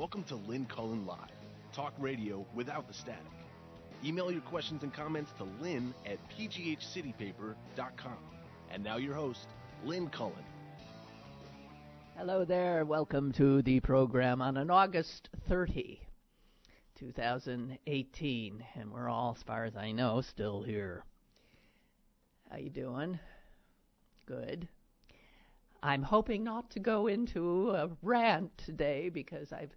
Welcome to Lynn Cullen Live, talk radio without the static. Email your questions and comments to lynn@pghcitypaper.com. And now your host, Lynn Cullen. Hello there. Welcome to the program on an August 30, 2018. And we're all, as far as I know, still here. How you doing? Good. I'm hoping not to go into a rant today because I've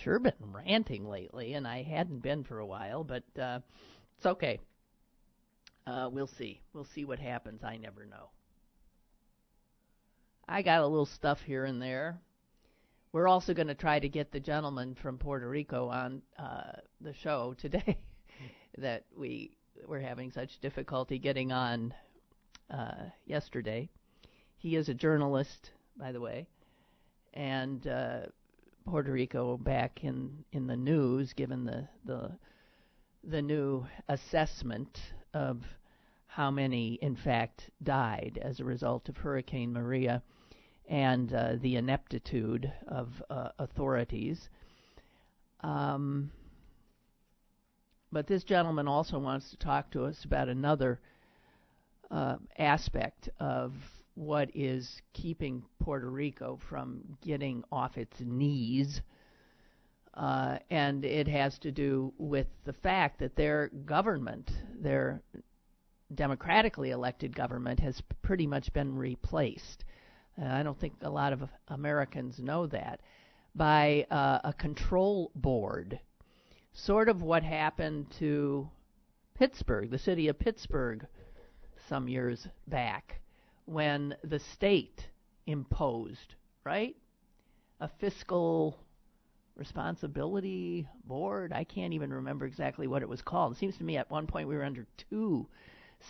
sure been ranting lately, and I hadn't been for a while, but it's okay. We'll see. We'll see what happens. I never know. I got a little stuff here and there. We're also going to try to get the gentleman from Puerto Rico on the show today that we were having such difficulty getting on yesterday. He is a journalist, by the way, and Puerto Rico back in the news, given the new assessment of how many, in fact, died as a result of Hurricane Maria and the ineptitude of authorities. But this gentleman also wants to talk to us about another aspect of what is keeping Puerto Rico from getting off its knees, and it has to do with the fact that their government, their democratically elected government, has pretty much been replaced. I don't think a lot of Americans know that, by a control board, sort of what happened to Pittsburgh, the city of Pittsburgh, some years back, when the state imposed, right, a fiscal responsibility board. I can't even remember exactly what it was called. It seems to me at one point we were under two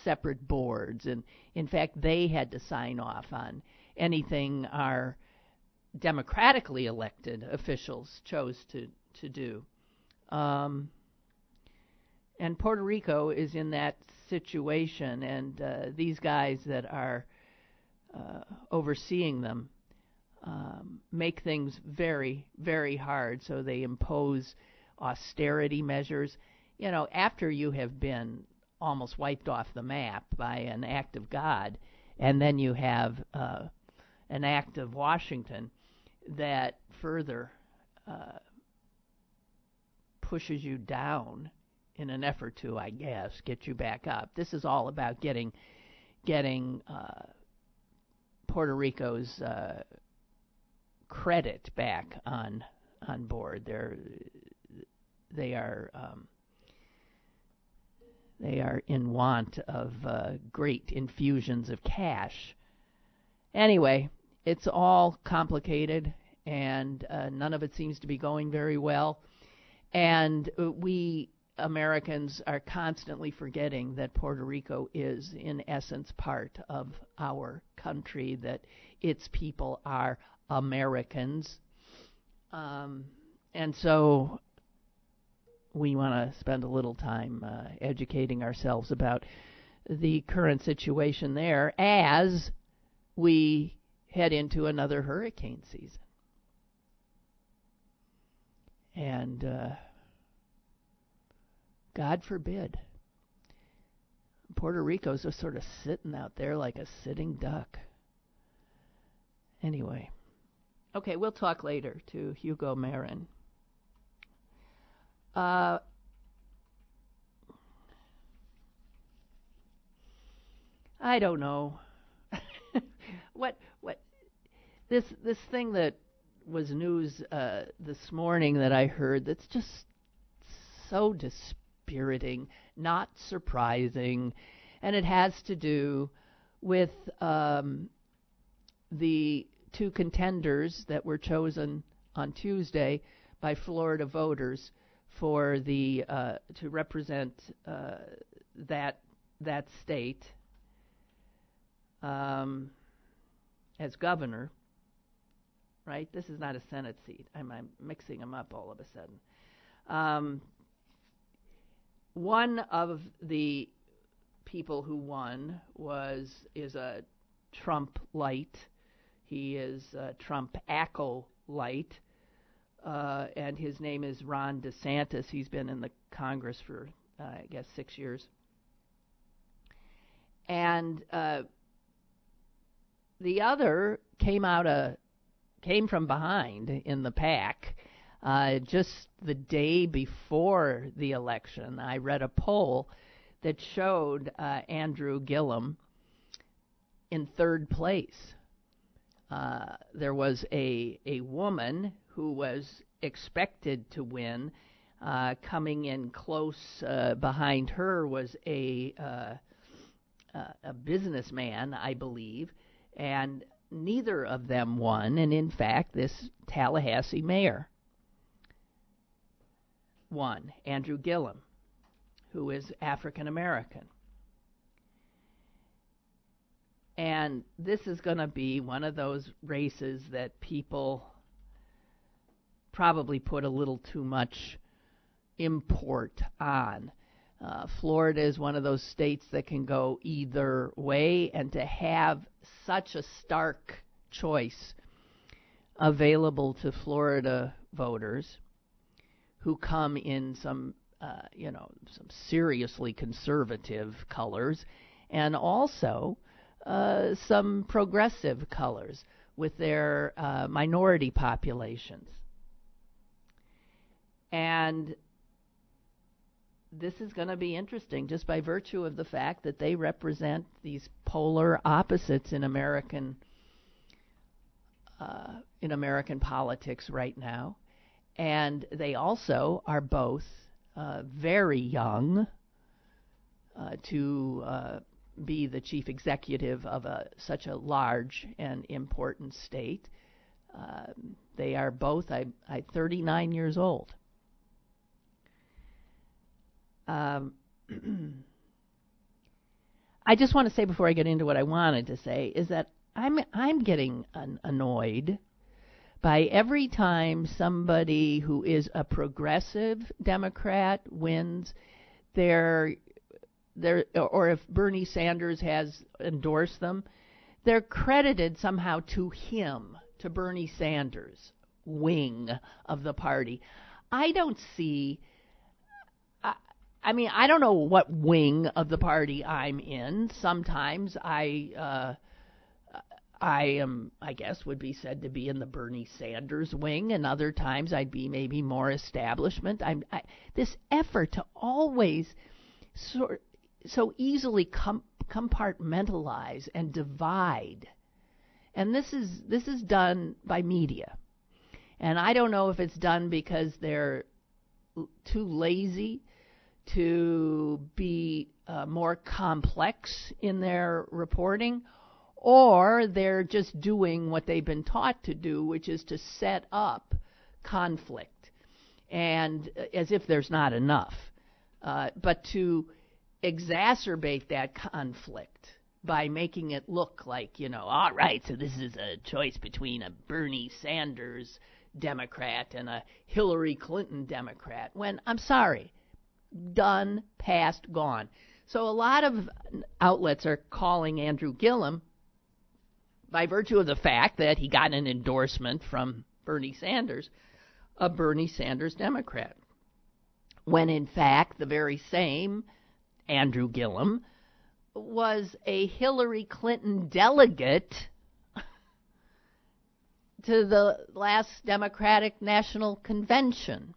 separate boards, and in fact they had to sign off on anything our democratically elected officials chose to do. And Puerto Rico is in that situation, and these guys that are overseeing them make things very, very hard. So they impose austerity measures. You know, after you have been almost wiped off the map by an act of God, and then you have an act of Washington that further pushes you down in an effort to, I guess, get you back up. This is all about getting Puerto Rico's credit back on board. They are in want of great infusions of cash. Anyway, it's all complicated, and none of it seems to be going very well. And we Americans are constantly forgetting that Puerto Rico is, in essence, part of our country, that its people are Americans. And so we want to spend a little time educating ourselves about the current situation there as we head into another hurricane season. And God forbid. Puerto Rico's just sort of sitting out there like a sitting duck. Anyway. Okay, we'll talk later to Hugo Marin. I don't know. What this thing that was news this morning that I heard, that's just so despicable, spiriting, not surprising, and it has to do with the two contenders that were chosen on Tuesday by Florida voters for the to represent that state as governor. Right? This is not a Senate seat. I'm mixing them up all of a sudden. One of the people who won is a Trump-lite. He is a Trump-acolyte, and his name is Ron DeSantis. He's been in the Congress for, I guess, 6 years. And the other came from behind in the pack. Just the day before the election, I read a poll that showed Andrew Gillum in third place. There was a woman who was expected to win. Coming in close behind her was a businessman, I believe, and neither of them won, and in fact, this Tallahassee mayor won, Andrew Gillum, who is African American. And this is going to be one of those races that people probably put a little too much import on. Florida is one of those states that can go either way, and to have such a stark choice available to Florida voters who come in some seriously conservative colors and also some progressive colors with their minority populations. And this is going to be interesting just by virtue of the fact that they represent these polar opposites in American politics right now. And they also are both very young to be the chief executive of such a large and important state. They are both 39 years old. I just want to say before I get into what I wanted to say is that I'm getting annoyed by every time somebody who is a progressive Democrat wins or if Bernie Sanders has endorsed them, they're credited somehow to him, to Bernie Sanders' wing of the party. I don't see... I don't know what wing of the party I'm in. Sometimes I am, I guess, would be said to be in the Bernie Sanders wing, and other times I'd be maybe more establishment. This effort to always so easily compartmentalize and divide, and this is done by media, and I don't know if it's done because they're too lazy to be more complex in their reporting, or they're just doing what they've been taught to do, which is to set up conflict, and as if there's not enough, but to exacerbate that conflict by making it look like, all right, so this is a choice between a Bernie Sanders Democrat and a Hillary Clinton Democrat, when, I'm sorry, done, past, gone. So a lot of outlets are calling Andrew Gillum, by virtue of the fact that he got an endorsement from Bernie Sanders, a Bernie Sanders Democrat, when in fact the very same Andrew Gillum was a Hillary Clinton delegate to the last Democratic National Convention.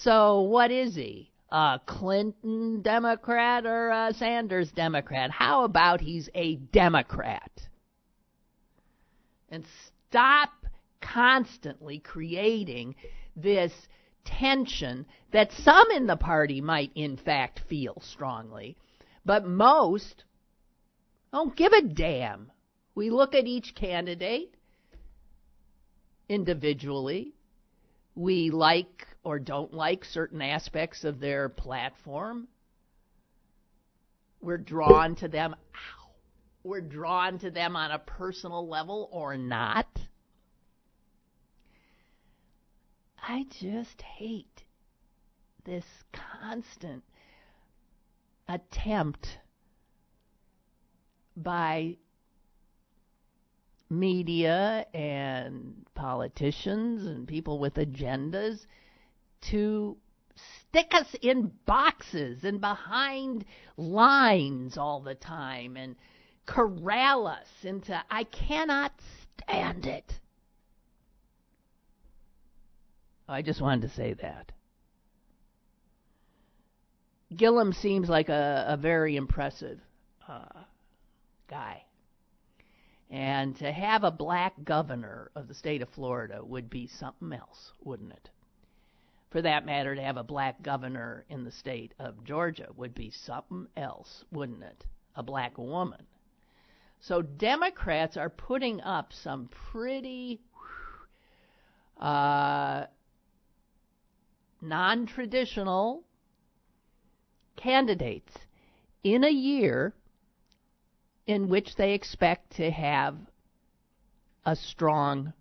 So what is he, a Clinton Democrat or a Sanders Democrat? How about he's a Democrat? And stop constantly creating this tension that some in the party might in fact feel strongly, but most don't give a damn. We look at each candidate individually. We like or don't like certain aspects of their platform. We're drawn to them. Ow. We're drawn to them on a personal level or not. I just hate this constant attempt by media and politicians and people with agendas to stick us in boxes and behind lines all the time and corral us into, I cannot stand it. I just wanted to say that. Gillum seems like a very impressive guy. And to have a black governor of the state of Florida would be something else, wouldn't it? For that matter, to have a black governor in the state of Georgia would be something else, wouldn't it? A black woman. So Democrats are putting up some pretty non-traditional candidates in a year in which they expect to have a strong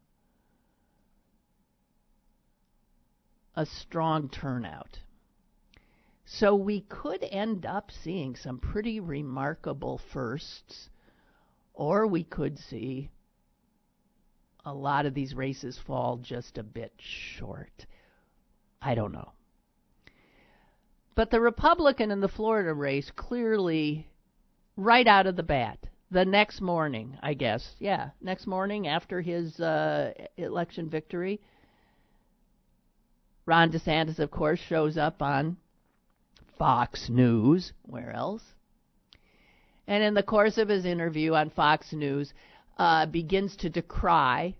turnout. So we could end up seeing some pretty remarkable firsts, or we could see a lot of these races fall just a bit short. I don't know. But the Republican in the Florida race clearly, right out of the bat, the next morning, I guess, yeah, next morning after his election victory, Ron DeSantis, of course, shows up on Fox News. Where else? And in the course of his interview on Fox News, begins to decry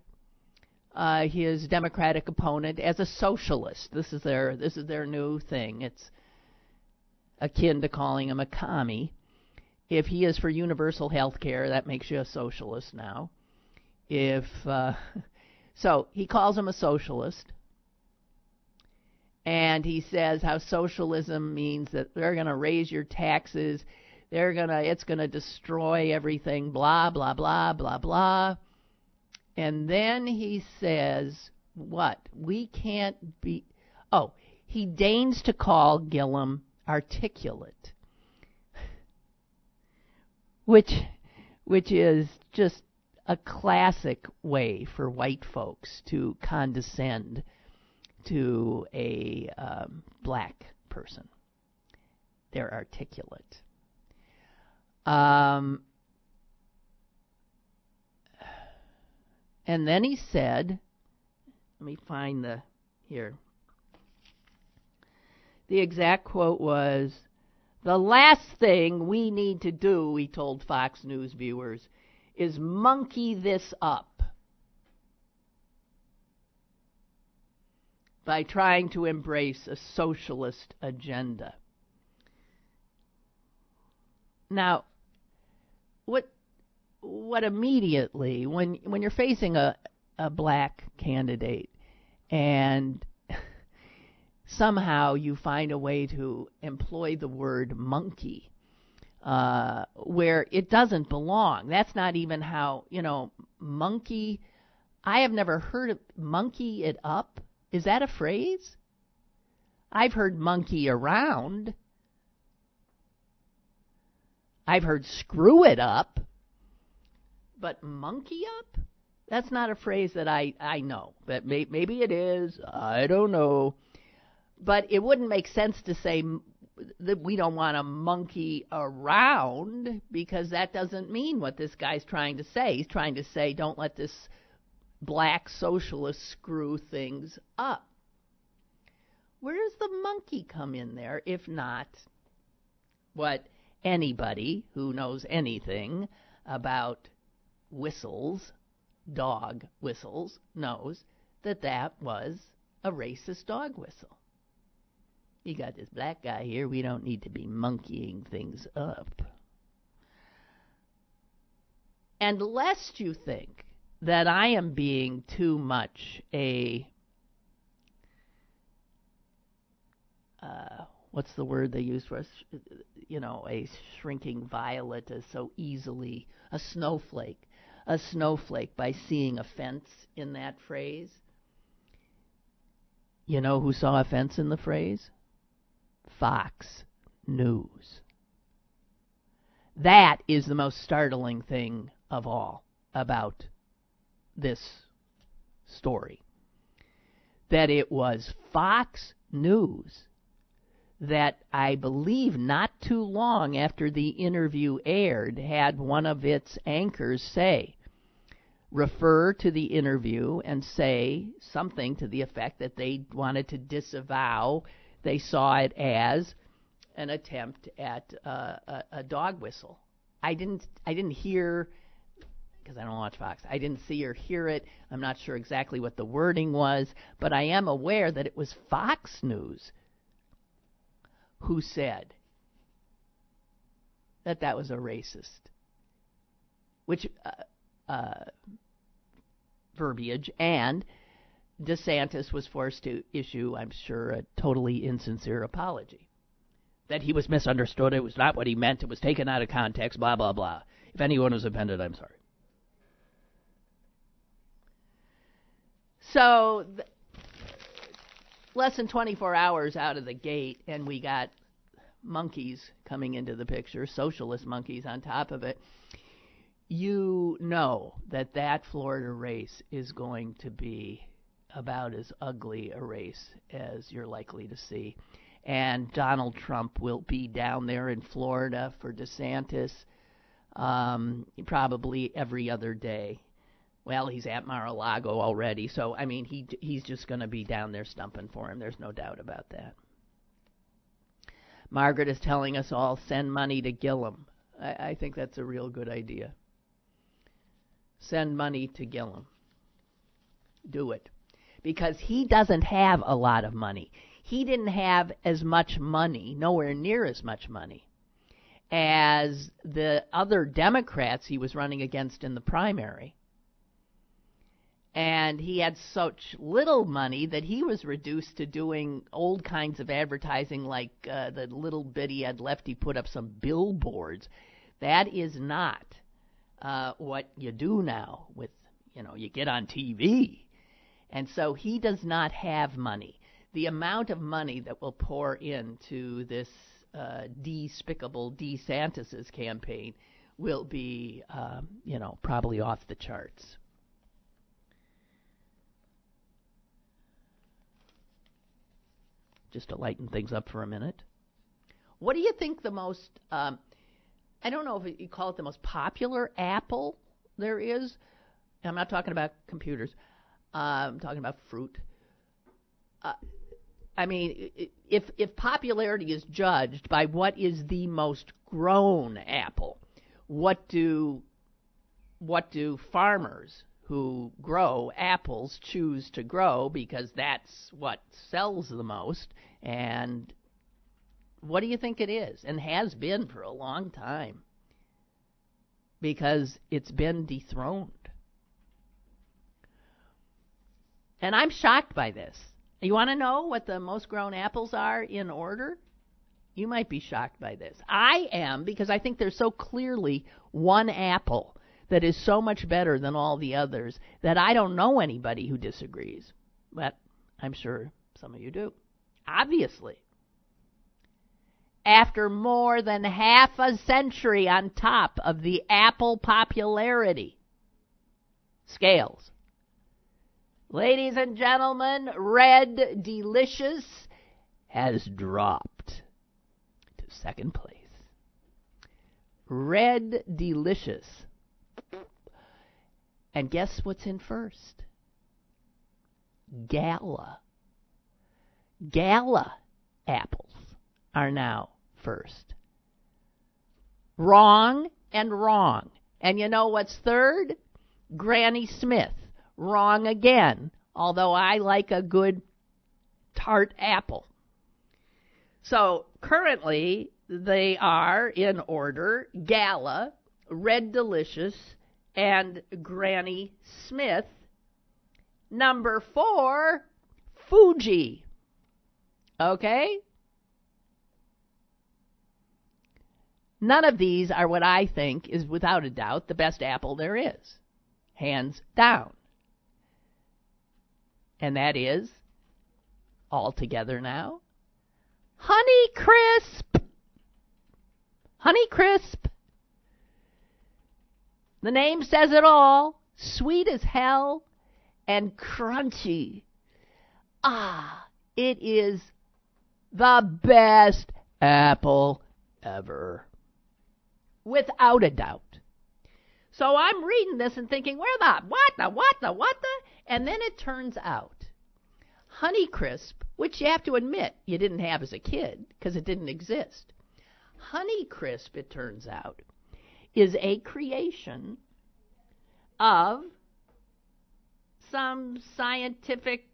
his Democratic opponent as a socialist. This is their new thing. It's akin to calling him a commie. If he is for universal health care, that makes you a socialist now. So he calls him a socialist, and he says how socialism means that they're going to raise your taxes. It's going to destroy everything, blah, blah, blah, blah, blah. And then he says, what? We can't be, he deigns to call Gillum articulate, which is just a classic way for white folks to condescend to a black person. They're articulate. And then he said, let me find here. The exact quote was, the last thing we need to do, he told Fox News viewers, is monkey this up by trying to embrace a socialist agenda. Now, what immediately, when you're facing a black candidate and somehow you find a way to employ the word monkey where it doesn't belong, that's not even how, monkey, I have never heard of monkey it up. Is that a phrase? I've heard monkey around. I've heard screw it up. But monkey up? That's not a phrase that I know. But maybe it is. I don't know. But it wouldn't make sense to say that we don't want to monkey around, because that doesn't mean what this guy's trying to say. He's trying to say don't let this black socialist screw things up. Where does the monkey come in there, if not what anybody who knows anything about whistles, dog whistles, knows that was a racist dog whistle. You got this black guy here, we don't need to be monkeying things up. And lest you think that I am being too much a, what's the word they use for us, a shrinking violet is so easily, a snowflake by seeing offense in that phrase. You know who saw offense in the phrase? Fox News. That is the most startling thing of all about this story, that it was Fox News that, I believe not too long after the interview aired, had one of its anchors say, refer to the interview and say something to the effect that they wanted to disavow, they saw it as an attempt at a dog whistle. I didn't hear, because I don't watch Fox, I didn't see or hear it. I'm not sure exactly what the wording was, but I am aware that it was Fox News who said that that was a racist, which verbiage, and DeSantis was forced to issue, I'm sure, a totally insincere apology. That he was misunderstood, it was not what he meant, it was taken out of context, blah, blah, blah. If anyone was offended, I'm sorry. So, less than 24 hours out of the gate, and we got monkeys coming into the picture, socialist monkeys on top of it. You know that that Florida race is going to be about as ugly a race as you're likely to see. And Donald Trump will be down there in Florida for DeSantis probably every other day. Well, he's at Mar-a-Lago already, so, I mean, he's just going to be down there stumping for him. There's no doubt about that. Margaret is telling us all, send money to Gillum. I think that's a real good idea. Send money to Gillum. Do it. Because he doesn't have a lot of money. He didn't have as much money, nowhere near as much money, as the other Democrats he was running against in the primary. And he had such little money that he was reduced to doing old kinds of advertising, like the little bit he had left, he put up some billboards. That is not what you do now with, you know, you get on TV. And so he does not have money. The amount of money that will pour into this despicable DeSantis' campaign will be, you know, probably off the charts. Just to lighten things up for a minute. What do you think the most, I don't know if you call it the most popular Apple there is. I'm not talking about computers. I'm talking about fruit. I mean, if popularity is judged by what is the most grown apple, what do farmers who grow apples choose to grow, because that's what sells the most? And what do you think it is, and has been for a long time, because it's been dethroned? And I'm shocked by this. You want to know what the most grown apples are in order? You might be shocked by this. I am, because I think there's so clearly one apple that is so much better than all the others that I don't know anybody who disagrees. But I'm sure some of you do. Obviously. After more than half a century on top of the Apple popularity scales. Ladies and gentlemen, Red Delicious has dropped to second place. Red Delicious. And guess what's in first? Gala. Gala apples are now first. Wrong and wrong. And you know what's third? Granny Smith. Wrong again, although I like a good tart apple. So currently they are in order: Gala, Red Delicious, and Granny Smith. Number 4, Fuji. Okay? None of these are what I think is, without a doubt, the best apple there is. Hands down. And that is, all together now, Honeycrisp. Honeycrisp. The name says it all. sweet as hell, and crunchy. Ah, it is the best apple ever. Without a doubt. So I'm reading this and thinking, where the, what the? And then it turns out, Honeycrisp, which you have to admit you didn't have as a kid because it didn't exist. Honeycrisp, it turns out, is a creation of some scientific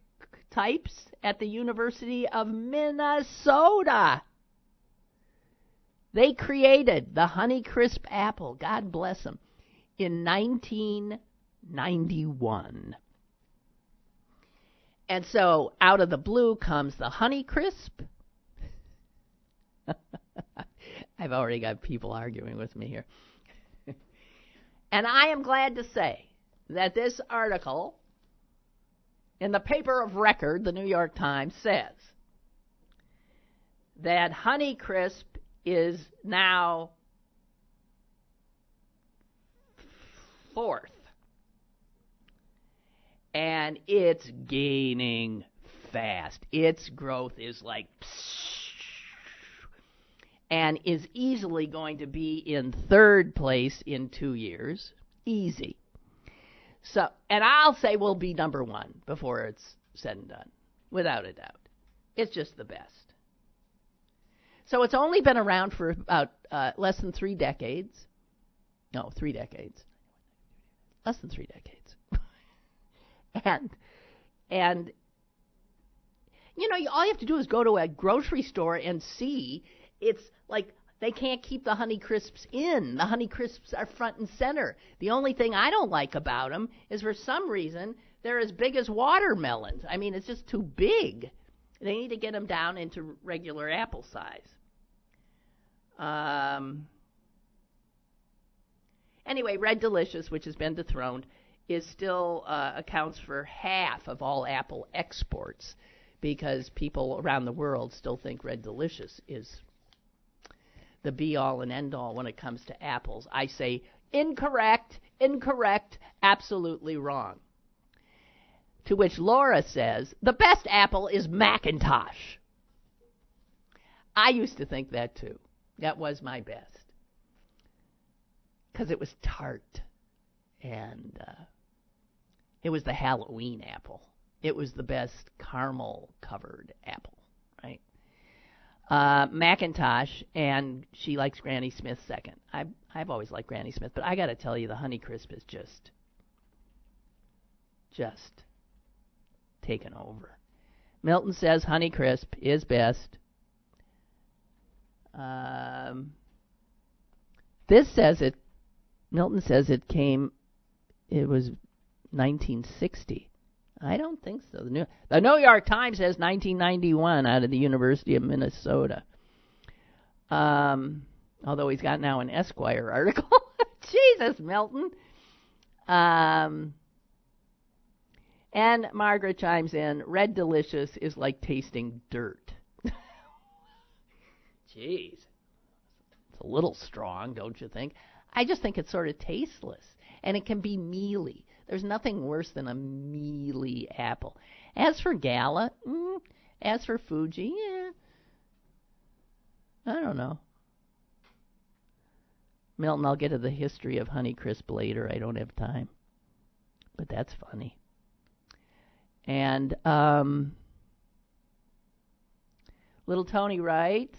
types at the University of Minnesota. They created the Honeycrisp apple, God bless them, in 1991. And so out of the blue comes the Honeycrisp. I've already got people arguing with me here. And I am glad to say that this article in the paper of record, the New York Times, says that Honeycrisp is now fourth. And it's gaining fast. Its growth is like and is easily going to be in third place in 2 years. Easy. So, and I'll say we'll be number one before it's said and done, without a doubt. It's just the best. So it's only been around for about less than 3 decades. No, 3 decades. Less than 3 decades. And you know, all you have to do is go to a grocery store and see. It's like they can't keep the Honeycrisps in. The Honeycrisps are front and center. The only thing I don't like about them is for some reason they're as big as watermelons. I mean, it's just too big. They need to get them down into regular apple size. Anyway, Red Delicious, which has been dethroned, is still accounts for half of all apple exports because people around the world still think Red Delicious is the be-all and end-all when it comes to apples. I say incorrect, absolutely wrong. To which Laura says, the best apple is Macintosh. I used to think that too. That was my best. Because it was tart. And it was the Halloween apple. It was the best caramel-covered apple, right? Macintosh, and she likes Granny Smith second. I've always liked Granny Smith, but I got to tell you, the Honeycrisp is just taken over. Milton says Honeycrisp is best. This says it. Milton says it came. It was 1960. I don't think so. The New York Times says 1991 out of the University of Minnesota. Although he's got now an Esquire article. Jesus, Milton. And Margaret chimes in, Red Delicious is like tasting dirt. Jeez. It's a little strong, don't you think? I just think it's sort of tasteless. And it can be mealy. There's nothing worse than a mealy apple. As for Gala, as for Fuji, yeah. I don't know. Milton, I'll get to the history of Honeycrisp later. I don't have time. But that's funny. And Little Tony writes,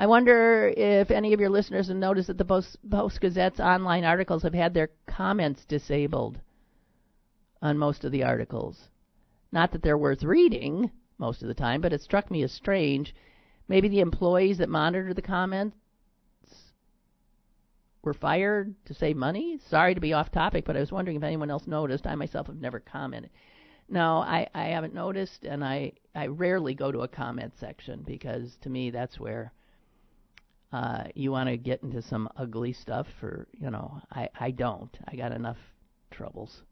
I wonder if any of your listeners have noticed that the Post-Gazette's online articles have had their comments disabled on most of the articles. Not that they're worth reading most of the time, but it struck me as strange. Maybe the employees that monitor the comments were fired to save money? Sorry to be off topic, but I was wondering if anyone else noticed. I myself have never commented. No, I haven't noticed, and I rarely go to a comment section because, to me, that's where you want to get into some ugly stuff. For, you know, I don't. I got enough troubles.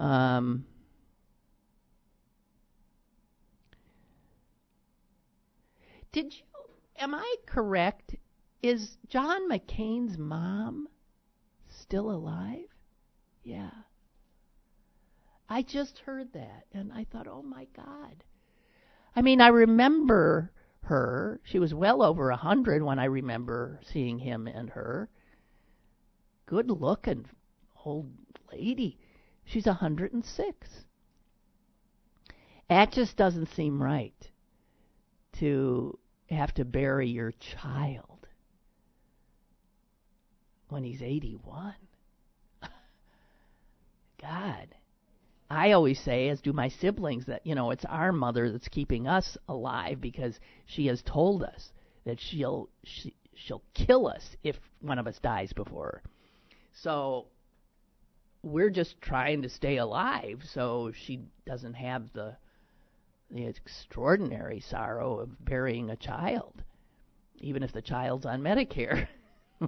Am I correct? Is John McCain's mom still alive? Yeah. I just heard that, and I thought, oh, my God. I mean, I remember her. She was well over 100 when I remember seeing him and her. Good-looking old lady. She's 106. That just doesn't seem right to have to bury your child when he's 81. God. I always say, as do my siblings, that, you know, it's our mother that's keeping us alive because she has told us that she'll kill us if one of us dies before her. So we're just trying to stay alive so she doesn't have the extraordinary sorrow of burying a child, even if the child's on Medicare,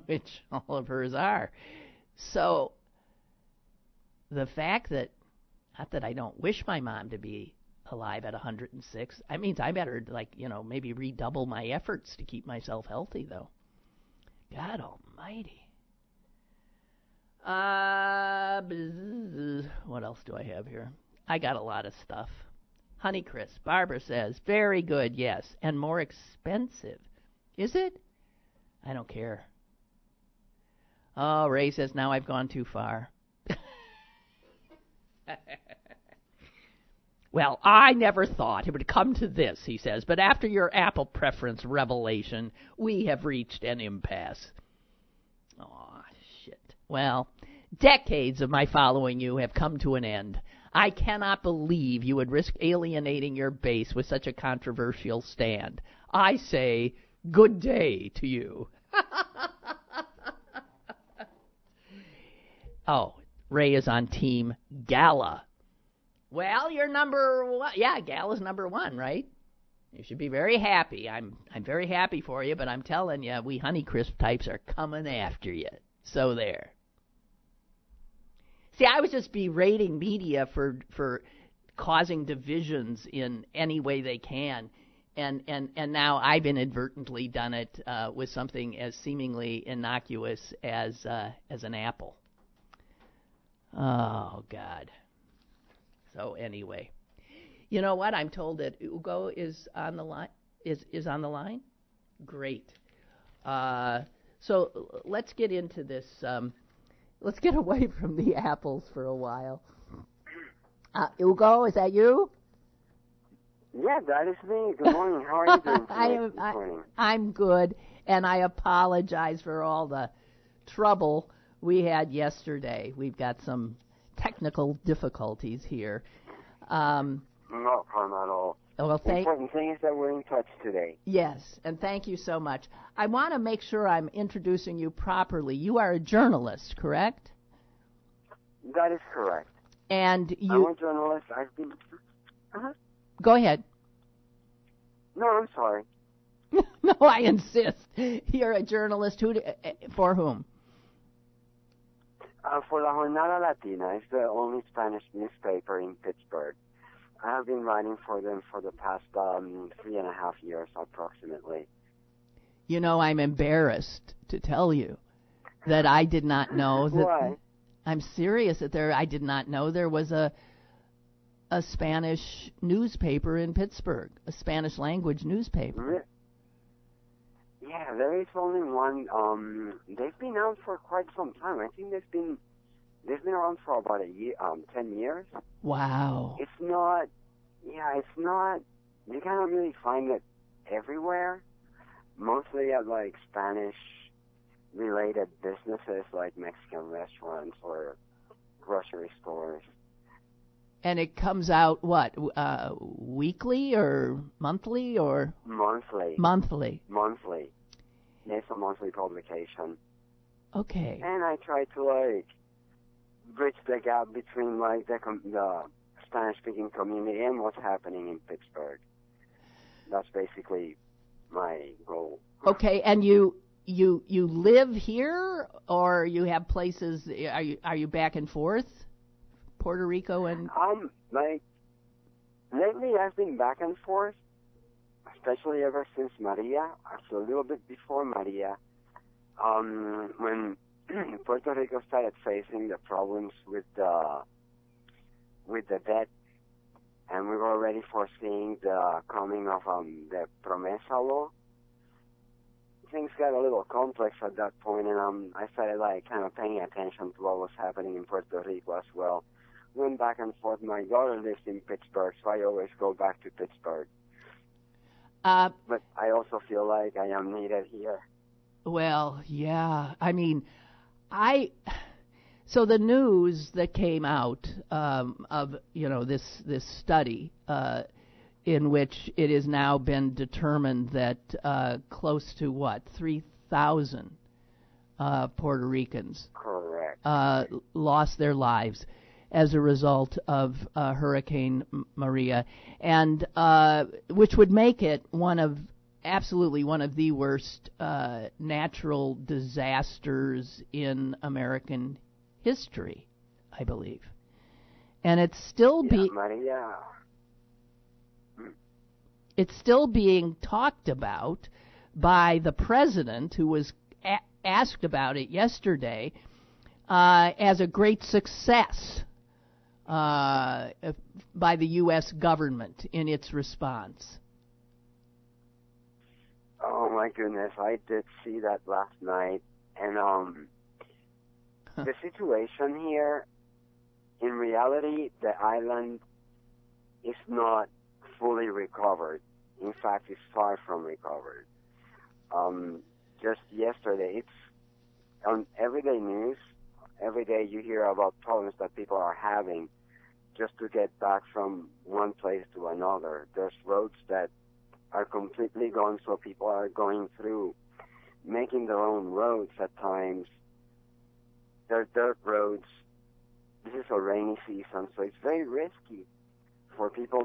which all of hers are. So the fact that, not that I don't wish my mom to be alive at 106, that means I better, like, you know, maybe redouble my efforts to keep myself healthy, though. God almighty. What else do I have here? I got a lot of stuff. Honeycrisp, Barbara says, very good, yes, and more expensive. Is it? I don't care. Oh, Ray says, now I've gone too far. Well, I never thought it would come to this, he says, but after your Apple preference revelation, we have reached an impasse. Aw, shit. Well, decades of my following you have come to an end. I cannot believe you would risk alienating your base with such a controversial stand. I say good day to you. Oh, Ray is on Team Gala. Well, you're number one. Yeah, Gala's number one, right? You should be very happy. I'm very happy for you, but I'm telling you, we Honeycrisp types are coming after you. So there. See, I was just berating media for causing divisions in any way they can, and now I've inadvertently done it with something as seemingly innocuous as an apple. Oh, God. So anyway, you know what? I'm told that Hugo is on the line. Is on the line? Great. So let's get into this. Let's get away from the apples for a while. Hugo, is that you? Yeah, that is me. Good morning. How are you doing I'm good, and I apologize for all the trouble we had yesterday. We've got some technical difficulties here. No problem at all. Well, the important thing is that we're in touch today. Yes, and thank you so much. I want to make sure I'm introducing you properly. You are a journalist, correct? That is correct. And you... I'm a journalist. I've been... Uh-huh. Go ahead. No, I'm sorry. No, I insist. You're a journalist for whom? For La Jornada Latina. It's the only Spanish newspaper in Pittsburgh. I have been writing for them for the past 3.5 years approximately. You know, I'm embarrassed to tell you that I did not know that. Why? I'm serious that I did not know there was a Spanish newspaper in Pittsburgh, a Spanish language newspaper. Yeah, there is only one. They've been out for quite some time. I think they've been around for about a year, 10 years. Wow. It's not. Yeah, it's not. You cannot really find it everywhere. Mostly at like Spanish-related businesses, like Mexican restaurants or grocery stores. And it comes out what, weekly or monthly or? Monthly. It's a monthly publication. Okay. And I try to like bridge the gap between like the Spanish-speaking community and what's happening in Pittsburgh. That's basically my goal. Okay, and you live here, or you have places? Are you back and forth? Puerto Rico and... like, lately I've been back and forth, especially ever since Maria, actually a little bit before Maria, when Puerto Rico started facing the problems with the debt, and we were already foreseeing the coming of the Promesa Law. Things got a little complex at that point, and I started kind of paying attention to what was happening in Puerto Rico as well. Went back and forth. My daughter lives in Pittsburgh, so I always go back to Pittsburgh. But I also feel like I am needed here. Well, yeah. I mean, so the news that came out of this study in which it has now been determined that close to 3,000 Puerto Ricans correct lost their lives as a result of Hurricane Maria, and which would make it absolutely one of the worst natural disasters in American history, I believe. And it's still it's still being talked about by the president, who was asked about it yesterday, as a great success by the U.S. government in its response. Oh my goodness, I did see that last night, and the situation here, in reality, the island is not fully recovered. In fact, it's far from recovered. Just yesterday, it's on everyday news. Every day you hear about problems that people are having just to get back from one place to another. There's roads that are completely gone, so people are going through, making their own roads at times. They're dirt roads. This is a rainy season, so it's very risky for people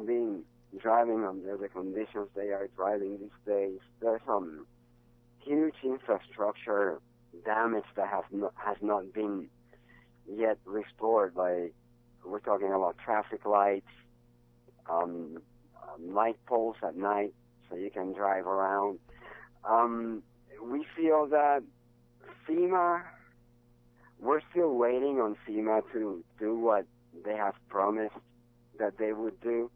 driving under the conditions they are driving these days. There's some huge infrastructure damage that has not been yet restored. We're talking about traffic lights, light poles at night so you can drive around. We feel that FEMA, we're still waiting on FEMA to do what they have promised that they would do.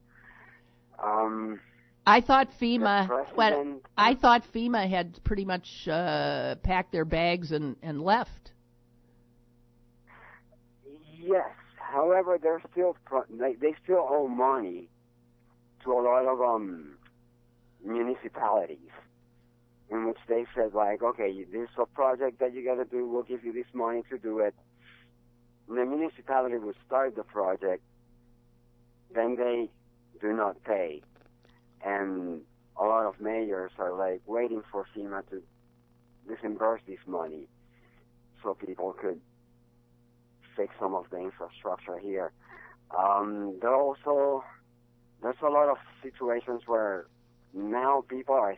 I thought FEMA had pretty much packed their bags and left. Yes, however, they still owe money to a lot of municipalities, in which they said, okay, this is a project that you got to do. We'll give you this money to do it. And the municipality would start the project, then they do not pay. And a lot of mayors are waiting for FEMA to disburse this money so people could fix some of the infrastructure here. There's a lot of situations where now people are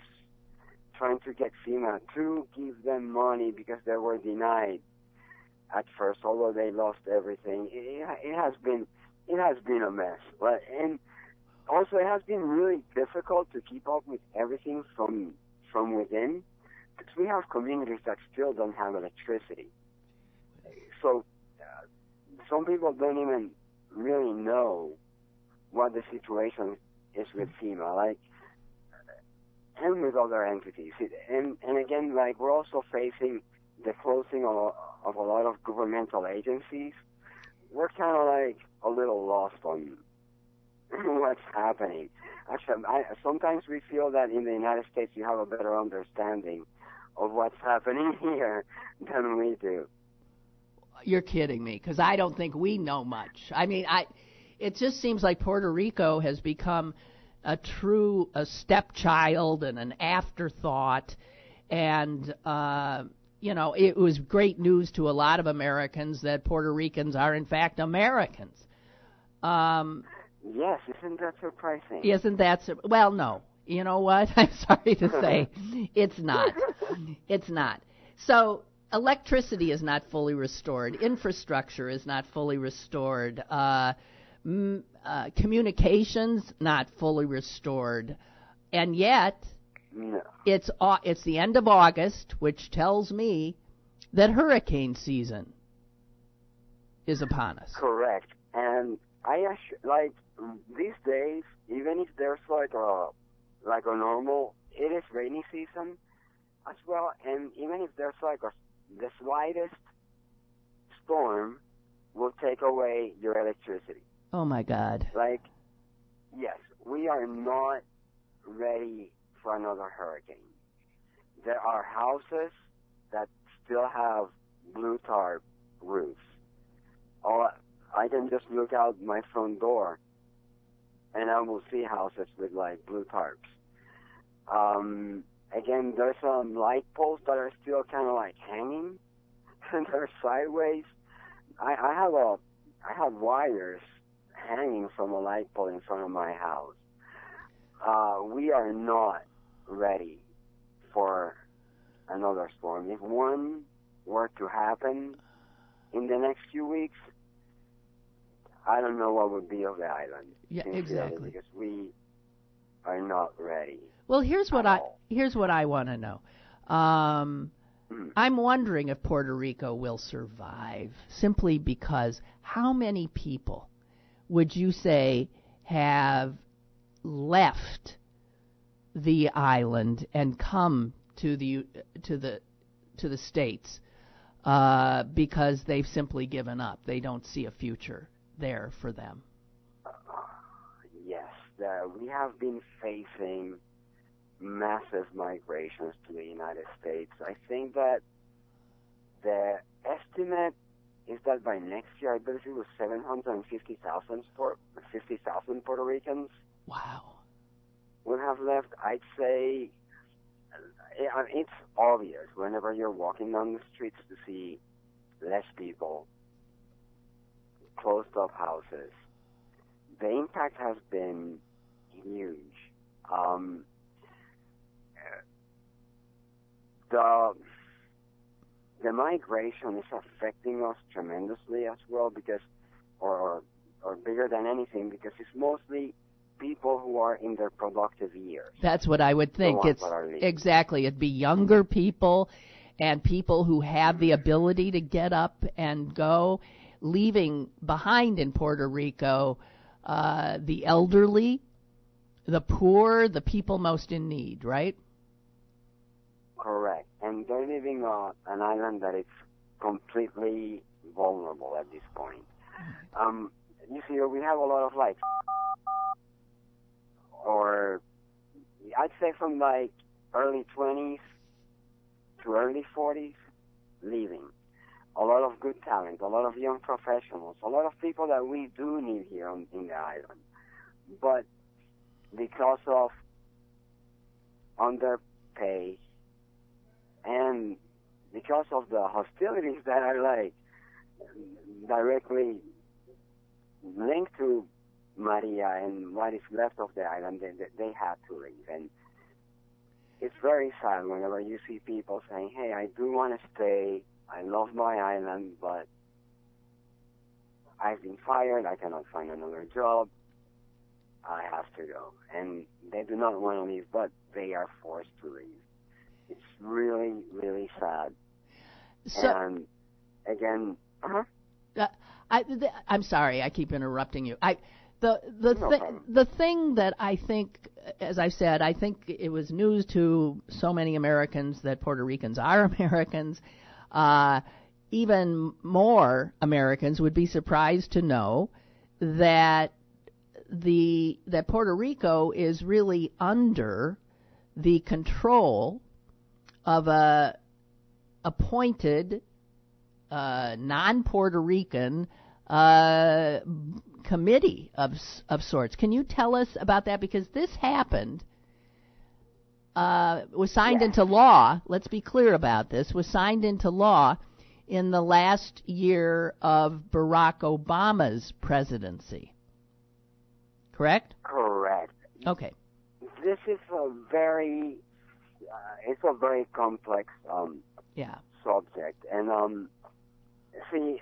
trying to get FEMA to give them money because they were denied at first, although they lost everything. It has been a mess. Also, it has been really difficult to keep up with everything from within, because we have communities that still don't have electricity. So some people don't even really know what the situation is with FEMA, and with other entities. And again, we're also facing the closing of a lot of governmental agencies. We're kind of a little lost on what's happening. Actually, sometimes we feel that in the United States you have a better understanding of what's happening here than we do. You're kidding me, because I don't think we know much. I mean, it just seems like Puerto Rico has become a true stepchild and an afterthought, and it was great news to a lot of Americans that Puerto Ricans are in fact Americans. Yes, isn't that surprising? Well, no. You know what? I'm sorry to say, it's not. It's not. So electricity is not fully restored. Infrastructure is not fully restored. Communications not fully restored. And yet, It's the end of August, which tells me that hurricane season is upon us. Correct. And like, these days, even if there's like a normal, it is rainy season as well, and even if there's the slightest storm will take away your electricity. Oh, my God. Like, yes, we are not ready for another hurricane. There are houses that still have blue tarp roofs. I can just look out my front door, and I will see houses with, like, blue tarps. Again, there's some light poles that are still kind of, like, hanging, and they're sideways. I have wires hanging from a light pole in front of my house. We are not ready for another storm. If one were to happen in the next few weeks, I don't know what would be of the island. Yeah, exactly. Because we are not ready. Well, here's what I want to know. I'm wondering if Puerto Rico will survive, simply because how many people would you say have left the island and come to the states because they've simply given up? They don't see a future there for them. Yes, we have been facing massive migrations to the United States. I think that the estimate is that by next year, I believe it was 750,000 Puerto Ricans. Wow. Will have left. I'd say it's obvious whenever you're walking down the streets to see less people, closed-up houses. The impact has been huge. The migration is affecting us tremendously as well, because, or bigger than anything, because it's mostly people who are in their productive years. That's what I would think. It's exactly. It'd be younger people and people who have the ability to get up and go, leaving behind in Puerto Rico the elderly, the poor, the people most in need, right? Correct. And they're living on an island that is completely vulnerable at this point. You see, we have a lot of, like, or I'd say from, like, early 20s to early 40s, leaving. A lot of good talent, a lot of young professionals, a lot of people that we do need here in the island. But because of underpay, and because of the hostilities that are, like, directly linked to Maria and what is left of the island, they had to leave. And it's very sad whenever you see people saying, hey, I do want to stay, I love my island, but I've been fired, I cannot find another job, I have to go. And they do not want to leave, but they are forced to leave. It's really, really sad. So, and again, I'm sorry, I keep interrupting you. The thing that I think, as I said, I think it was news to so many Americans that Puerto Ricans are Americans. Even more Americans would be surprised to know that that Puerto Rico is really under the control of a appointed non-Puerto Rican committee of sorts. Can you tell us about that? Because this happened, was signed into law. Let's be clear about this. Was signed into law in the last year of Barack Obama's presidency. Correct? Correct. Okay. This is it's a very complex subject. And see,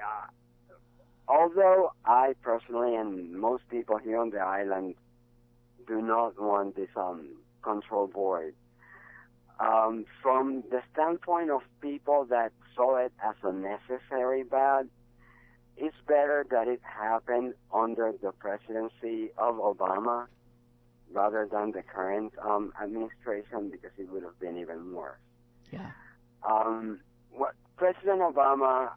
although I personally and most people here on the island do not want this control board, From the standpoint of people that saw it as a necessary bad, it's better that it happened under the presidency of Obama rather than the current administration, because it would have been even worse. Yeah. What President Obama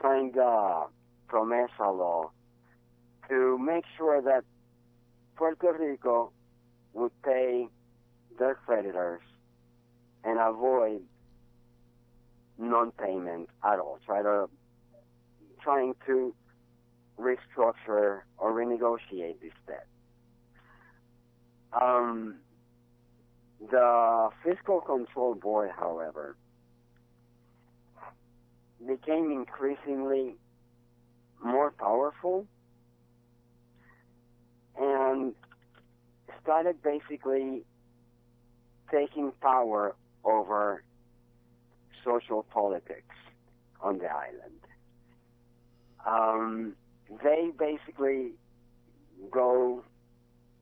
signed the Promesa Law to make sure that Puerto Rico would pay their creditors and avoid non-payment at all, trying to restructure or renegotiate this debt. The Fiscal Control Board, however, became increasingly more powerful and started basically taking power over social politics on the island. They basically go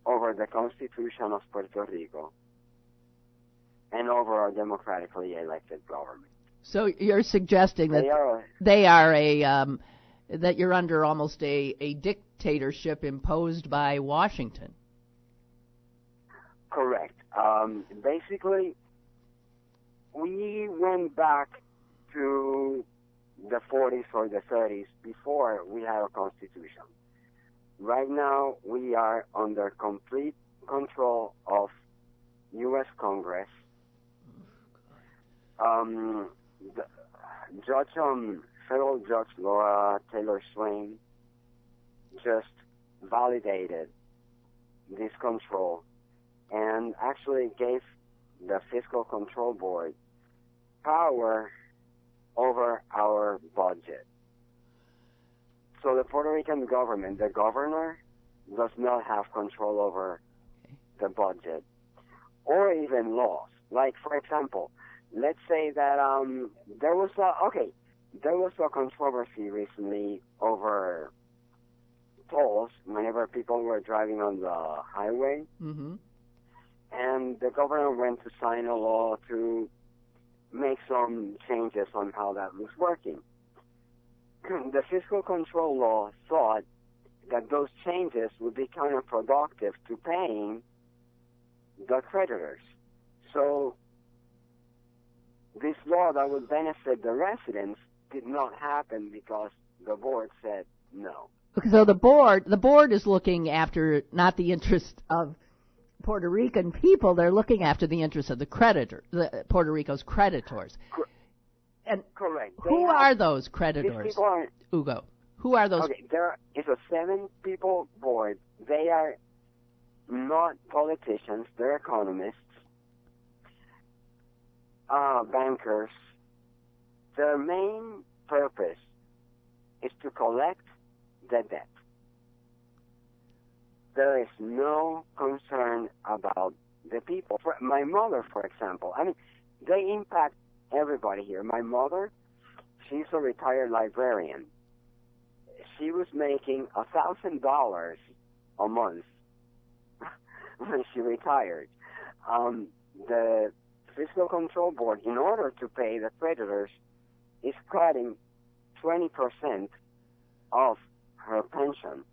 over the Constitution of Puerto Rico and over our democratically elected government. So you're suggesting that that you're under almost a dictatorship imposed by Washington. Correct. Basically, we went back to the 40s or the 30s before we had a constitution. Right now, we are under complete control of U.S. Congress. Federal Judge Laura Taylor Swain just validated this control and actually gave the Fiscal Control Board power over our budget. So the Puerto Rican government, the governor, does not have control over the budget or even laws. Like, for example, let's say that there was a controversy recently over tolls whenever people were driving on the highway. Mm-hmm. And the governor went to sign a law to make some changes on how that was working. The fiscal control law thought that those changes would be counterproductive to paying the creditors. So this law that would benefit the residents did not happen because the board said no. So the board is looking after not the interest of Puerto Rican people, they're looking after the interests of Puerto Rico's creditors. And correct. Who are those creditors, Hugo? Who are those? Okay, there is a 7-people board. They are not politicians. They're economists, bankers. Their main purpose is to collect the debt. There is no concern about the people. My mother, for example, they impact everybody here. My mother, she's a retired librarian. She was making $1,000 a month when she retired. The Fiscal Control Board, in order to pay the creditors, is cutting 20% of her pension.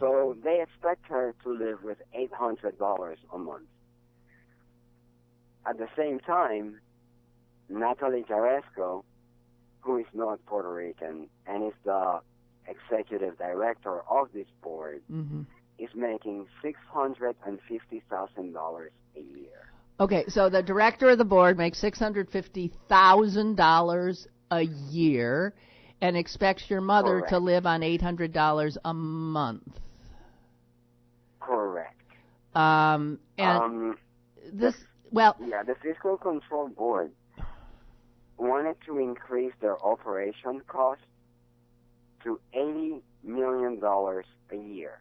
So they expect her to live with $800 a month. At the same time, Natalie Garesco, who is not Puerto Rican and is the executive director of this board, mm-hmm. is making $650,000 a year. Okay, so the director of the board makes $650,000 a year and expects your mother Correct. To live on $800 a month. Correct. The Fiscal Control Board wanted to increase their operation cost to $80 million a year.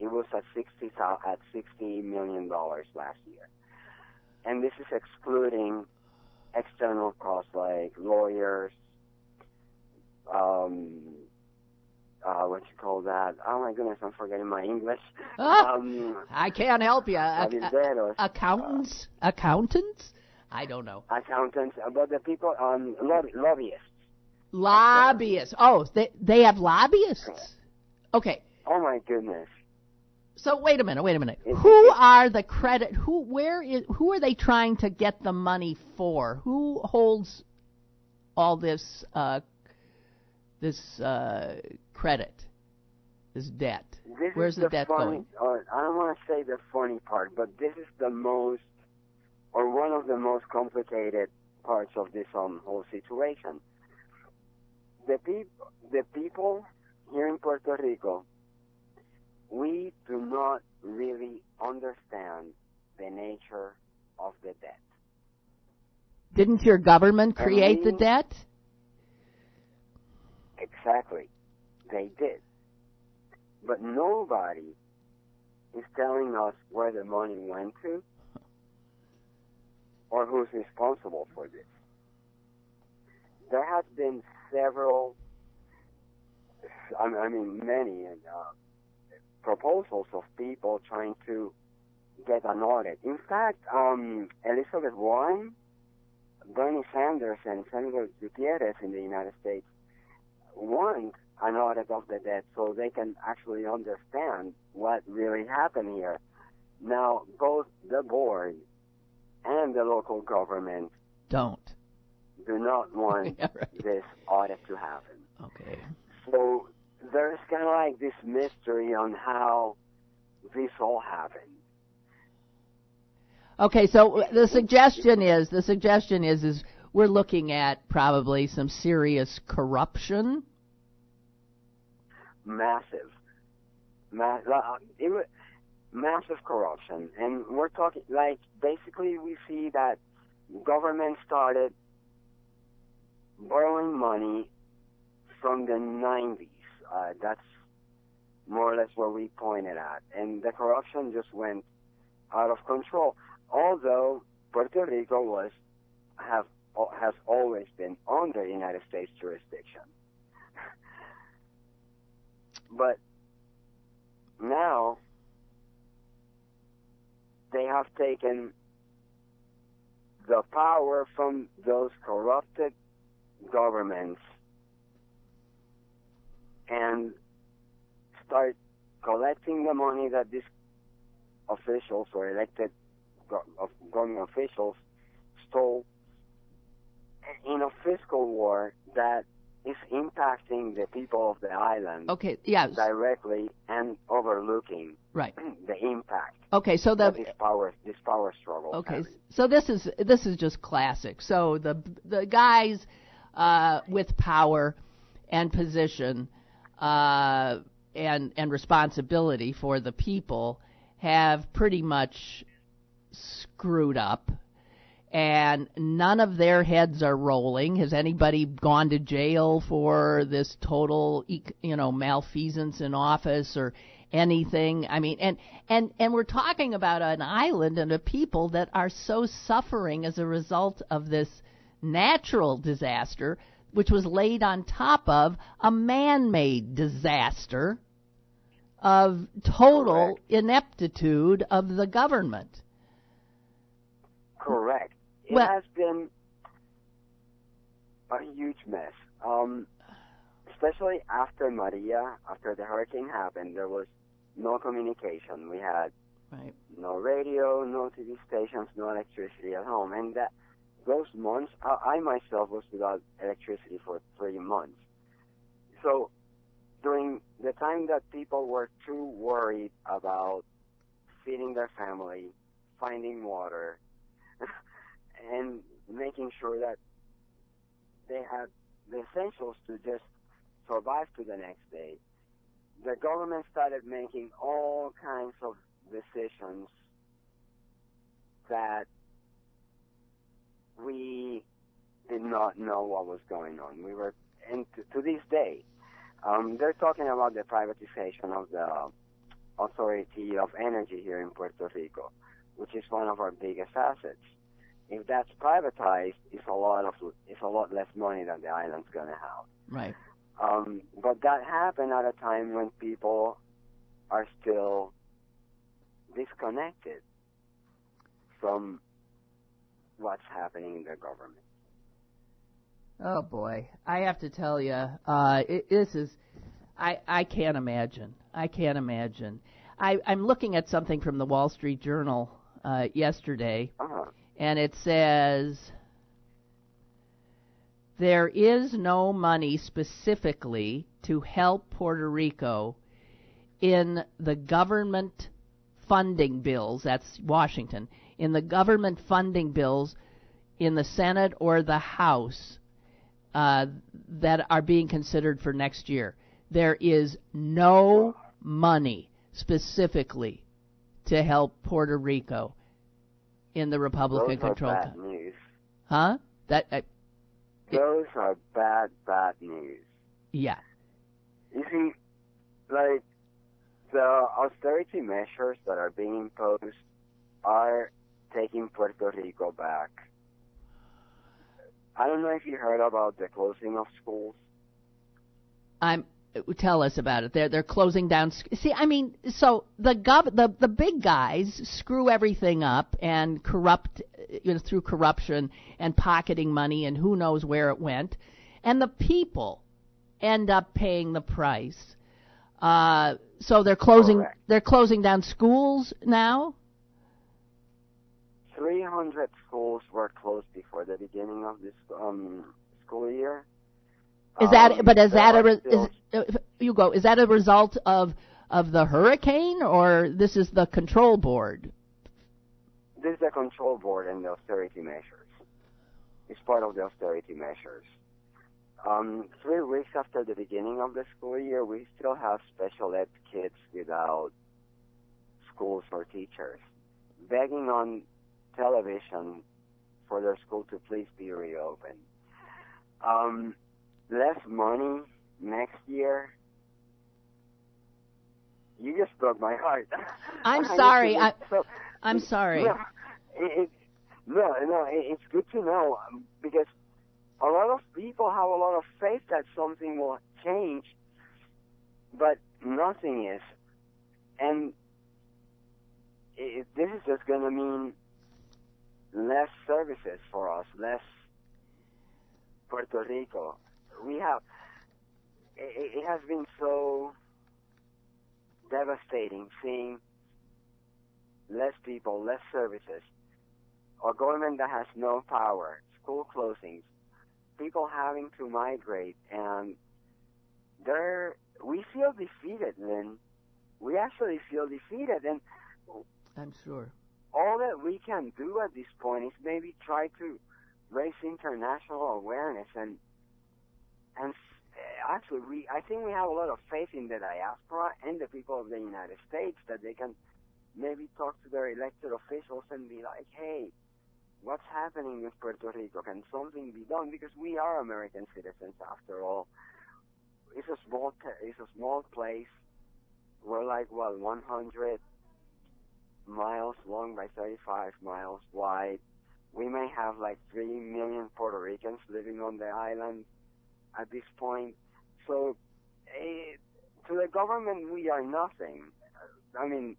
It was at $60 million last year. And this is excluding external costs like lawyers, Oh my goodness, I'm forgetting my English. I can't help you. Accountants? I don't know. Accountants, but the people, lobbyists. Lobbyists. Oh, they have lobbyists? Okay. Oh my goodness. So wait a minute. Who are the credit? Who are they trying to get the money for? Who holds all this credit, this debt? Where's the debt going? I don't want to say the funny part, but this is the most, or one of the most complicated parts of this whole situation. The people here in Puerto Rico, we do not really understand the nature of the debt. Didn't your government create the debt? Exactly. They did. But nobody is telling us where the money went to or who's responsible for this. There have been several, many, proposals of people trying to get an audit. In fact, Elizabeth Warren, Bernie Sanders, and Senator Gutierrez in the United States want an audit of the debt so they can actually understand what really happened here. Now, both the board and the local government do not want yeah, right. this audit to happen. Okay. So there's kind of like this mystery on how this all happened. Okay, so the suggestion is we're looking at probably some serious corruption. Massive corruption. And we're talking, like, basically we see that government started borrowing money from the 90s. That's more or less where we pointed at. And the corruption just went out of control. Although Puerto Rico has always been under United States jurisdiction. But now they have taken the power from those corrupted governments and start collecting the money that these officials or elected government officials stole in a fiscal war that is impacting the people of the island directly and overlooking the impact of this power struggle. Okay, so this is just classic. So the guys with power and position and responsibility for the people have pretty much screwed up, and none of their heads are rolling. Has anybody gone to jail for this total, malfeasance in office or anything? I mean, and we're talking about an island and a people that are so suffering as a result of this natural disaster, which was laid on top of a man-made disaster of total ineptitude of the government. Correct. It has been a huge mess, especially after Maria, after the hurricane happened. There was no communication. We had no radio, no TV stations, no electricity at home. And those months, I myself was without electricity for 3 months. So during the time that people were too worried about feeding their family, finding water, and making sure that they had the essentials to just survive to the next day, the government started making all kinds of decisions that we did not know what was going on. And to this day, they're talking about the privatization of the Authority of Energy here in Puerto Rico, which is one of our biggest assets. If that's privatized, it's a lot less money that the island's going to have. Right. But that happened at a time when people are still disconnected from what's happening in their government. Oh, boy. I have to tell you, I can't imagine. I'm looking at something from the Wall Street Journal yesterday, and it says, there is no money specifically to help Puerto Rico in the government funding bills, that's Washington, in the government funding bills in the Senate or the House that are being considered for next year. There is no money specifically to help Puerto Rico in the Republican-controlled time. Those are bad news. Huh? Those are bad news. Yeah. You see, like, the austerity measures that are being imposed are taking Puerto Rico back. I don't know if you heard about the closing of schools. Tell us about it. They're closing down. See, I mean, so the big guys screw everything up and corrupt, you know, through corruption and pocketing money and who knows where it went, and the people end up paying the price. So they're closing. Correct. They're closing down schools now. 300 schools were closed before the beginning of this school year. Is that a result of the hurricane, or this is the control board? This is the control board and the austerity measures. It's part of the austerity measures. 3 weeks after the beginning of the school year, we still have special ed kids without schools or teachers, begging on television for their school to please be reopened. Less money next year. You just broke my heart. I'm sorry. I'm sorry. It's good to know, because a lot of people have a lot of faith that something will change, but nothing is. And this is just going to mean less services for us, less Puerto Rico. It has been so devastating seeing less people, less services, a government that has no power, school closings, people having to migrate, and we feel defeated, Lynn. We actually feel defeated, and I'm sure all that we can do at this point is maybe try to raise international awareness and actually, I think we have a lot of faith in the diaspora and the people of the United States that they can maybe talk to their elected officials and be like, hey, what's happening with Puerto Rico? Can something be done? Because we are American citizens, after all. It's a small place. We're like, 100 miles long by 35 miles wide. We may have like 3 million Puerto Ricans living on the island at this point. So to the government, we are nothing. I mean,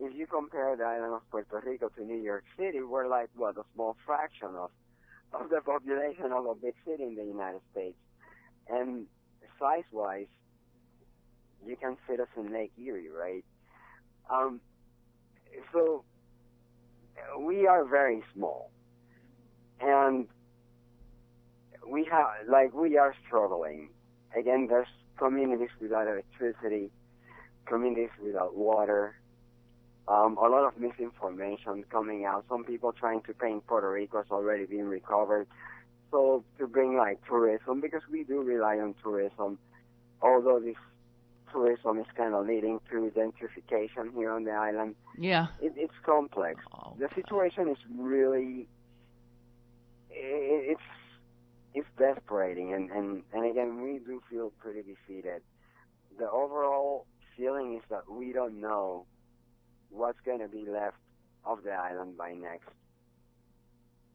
if you compare the island of Puerto Rico to New York City, we're like, a small fraction of the population of a big city in the United States. And size-wise, you can fit us in Lake Erie, right? So we are very small. And we are struggling. Again, there's communities without electricity, communities without water, a lot of misinformation coming out. Some people trying to paint Puerto Rico has already been recovered. So to bring tourism, because we do rely on tourism, although this tourism is kind of leading to gentrification here on the island. Yeah. It's complex. Oh, the situation is really, it's desperate, and again, we do feel pretty defeated. The overall feeling is that we don't know what's going to be left of the island by next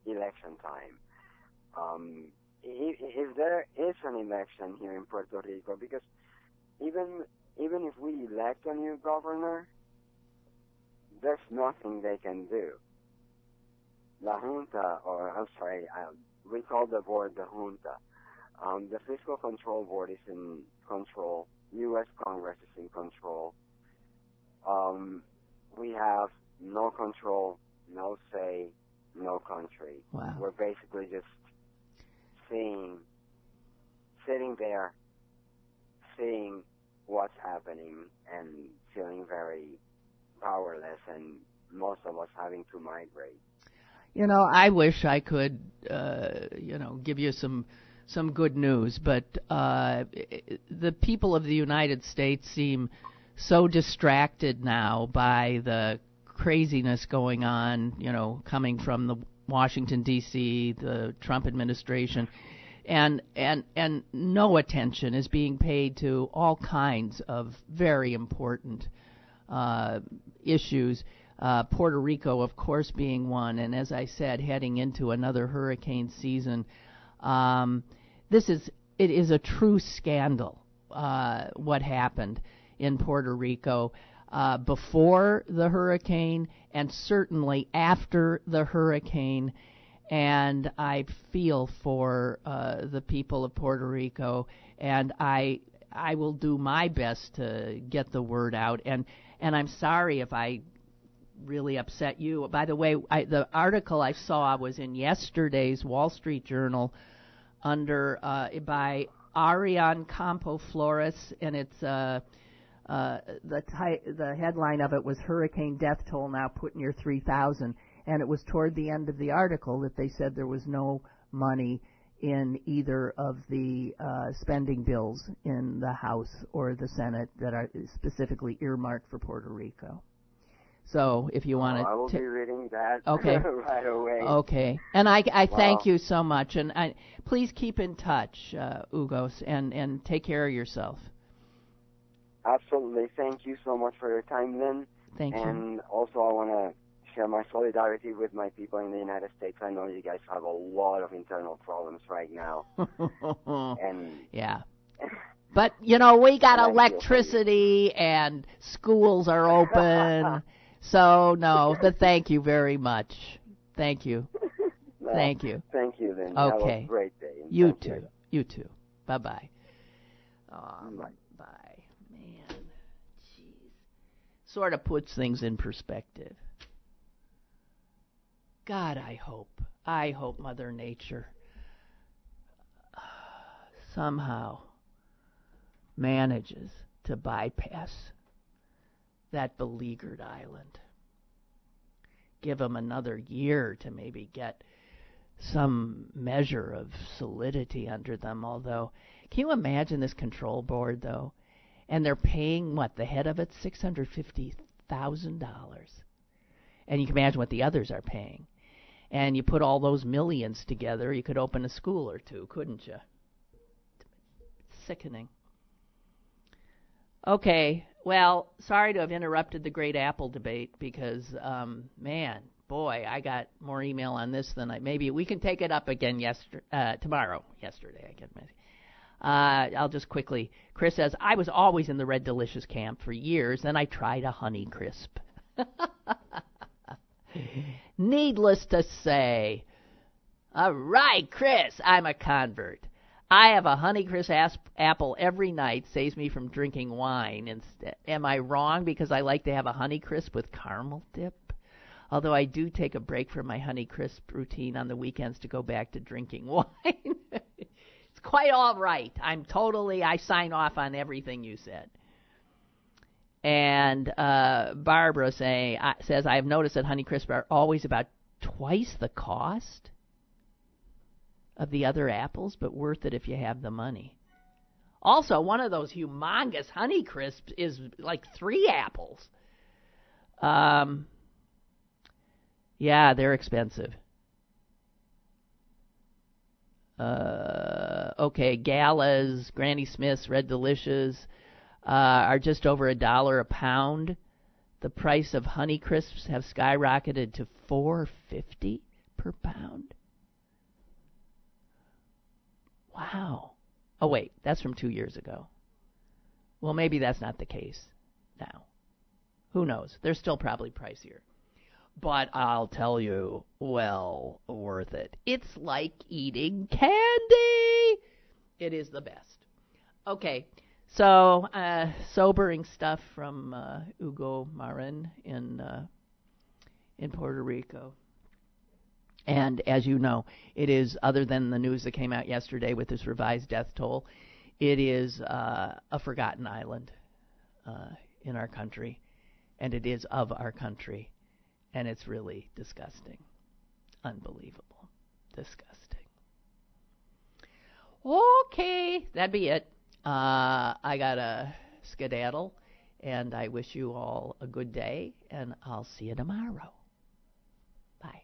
election time. if there is an election here in Puerto Rico, because even if we elect a new governor, there's nothing they can do. La Junta, or I'm sorry, we call the board the Junta. The Fiscal Control Board is in control. U.S. Congress is in control. We have no control, no say, no country. Wow. We're basically just sitting there, seeing what's happening and feeling very powerless, and most of us having to migrate. You know, I wish I could, give you some good news, but the people of the United States seem so distracted now by the craziness going on, coming from the Washington, D.C., the Trump administration, and no attention is being paid to all kinds of very important issues. Puerto Rico, of course, being one, and as I said, heading into another hurricane season. It is a true scandal, what happened in Puerto Rico before the hurricane and certainly after the hurricane. And I feel for the people of Puerto Rico, and I will do my best to get the word out. And I'm sorry if I really upset you. By the way, the article I saw was in yesterday's Wall Street Journal under by Arian Campo Flores, and it's the headline of it was "Hurricane Death Toll Now Put Near 3,000," and it was toward the end of the article that they said there was no money in either of the spending bills in the House or the Senate that are specifically earmarked for Puerto Rico. So if you want to... I will be reading that right away. Okay. And I thank you so much. And please keep in touch, Ugos, and take care of yourself. Absolutely. Thank you so much for your time, Lynn. Thank you. And also I want to share my solidarity with my people in the United States. I know you guys have a lot of internal problems right now. Yeah. But, we got electricity and schools are open. So, no, but thank you very much. Thank you. Thank you. Thank you, Lynn. Okay. Have a great day. You too. You too. Bye-bye. Oh, bye. Man. Jeez. Sort of puts things in perspective. God, I hope Mother Nature somehow manages to bypass that beleaguered island. Give him another year to maybe get some measure of solidity under them. Although, can you imagine this control board, though? And they're paying, the head of it? $650,000. And you can imagine what the others are paying. And you put all those millions together, you could open a school or two, couldn't you? It's sickening. Okay. Well, sorry to have interrupted the Great Apple debate because, I got more email on this than maybe we can take it up again tomorrow. Yesterday, I guess. I'll just quickly. Chris says, I was always in the Red Delicious camp for years, then I tried a Honeycrisp. Needless to say. All right, Chris, I'm a convert. I have a Honeycrisp apple every night. Saves me from drinking wine. Am I wrong because I like to have a Honeycrisp with caramel dip? Although I do take a break from my Honeycrisp routine on the weekends to go back to drinking wine. It's quite all right. I sign off on everything you said. And Barbara says, I have noticed that Honeycrisp are always about twice the cost of the other apples, but worth it if you have the money. Also, one of those humongous Honeycrisps is like 3 apples. Yeah, they're expensive. Okay, Galas, Granny Smith's, Red Delicious are just over $1 a pound. The price of Honeycrisps have skyrocketed to $4.50 per pound. Wow. Oh, wait, that's from 2 years ago. Well, maybe that's not the case now. Who knows? They're still probably pricier. But I'll tell you, well worth it. It's like eating candy. It is the best. Okay, so sobering stuff from Hugo Marin in Puerto Rico. And as you know, it is, other than the news that came out yesterday with this revised death toll, it is a forgotten island in our country, and it is of our country, and it's really disgusting. Unbelievable. Disgusting. Okay, that'd be it. I gotta skedaddle, and I wish you all a good day, and I'll see you tomorrow. Bye.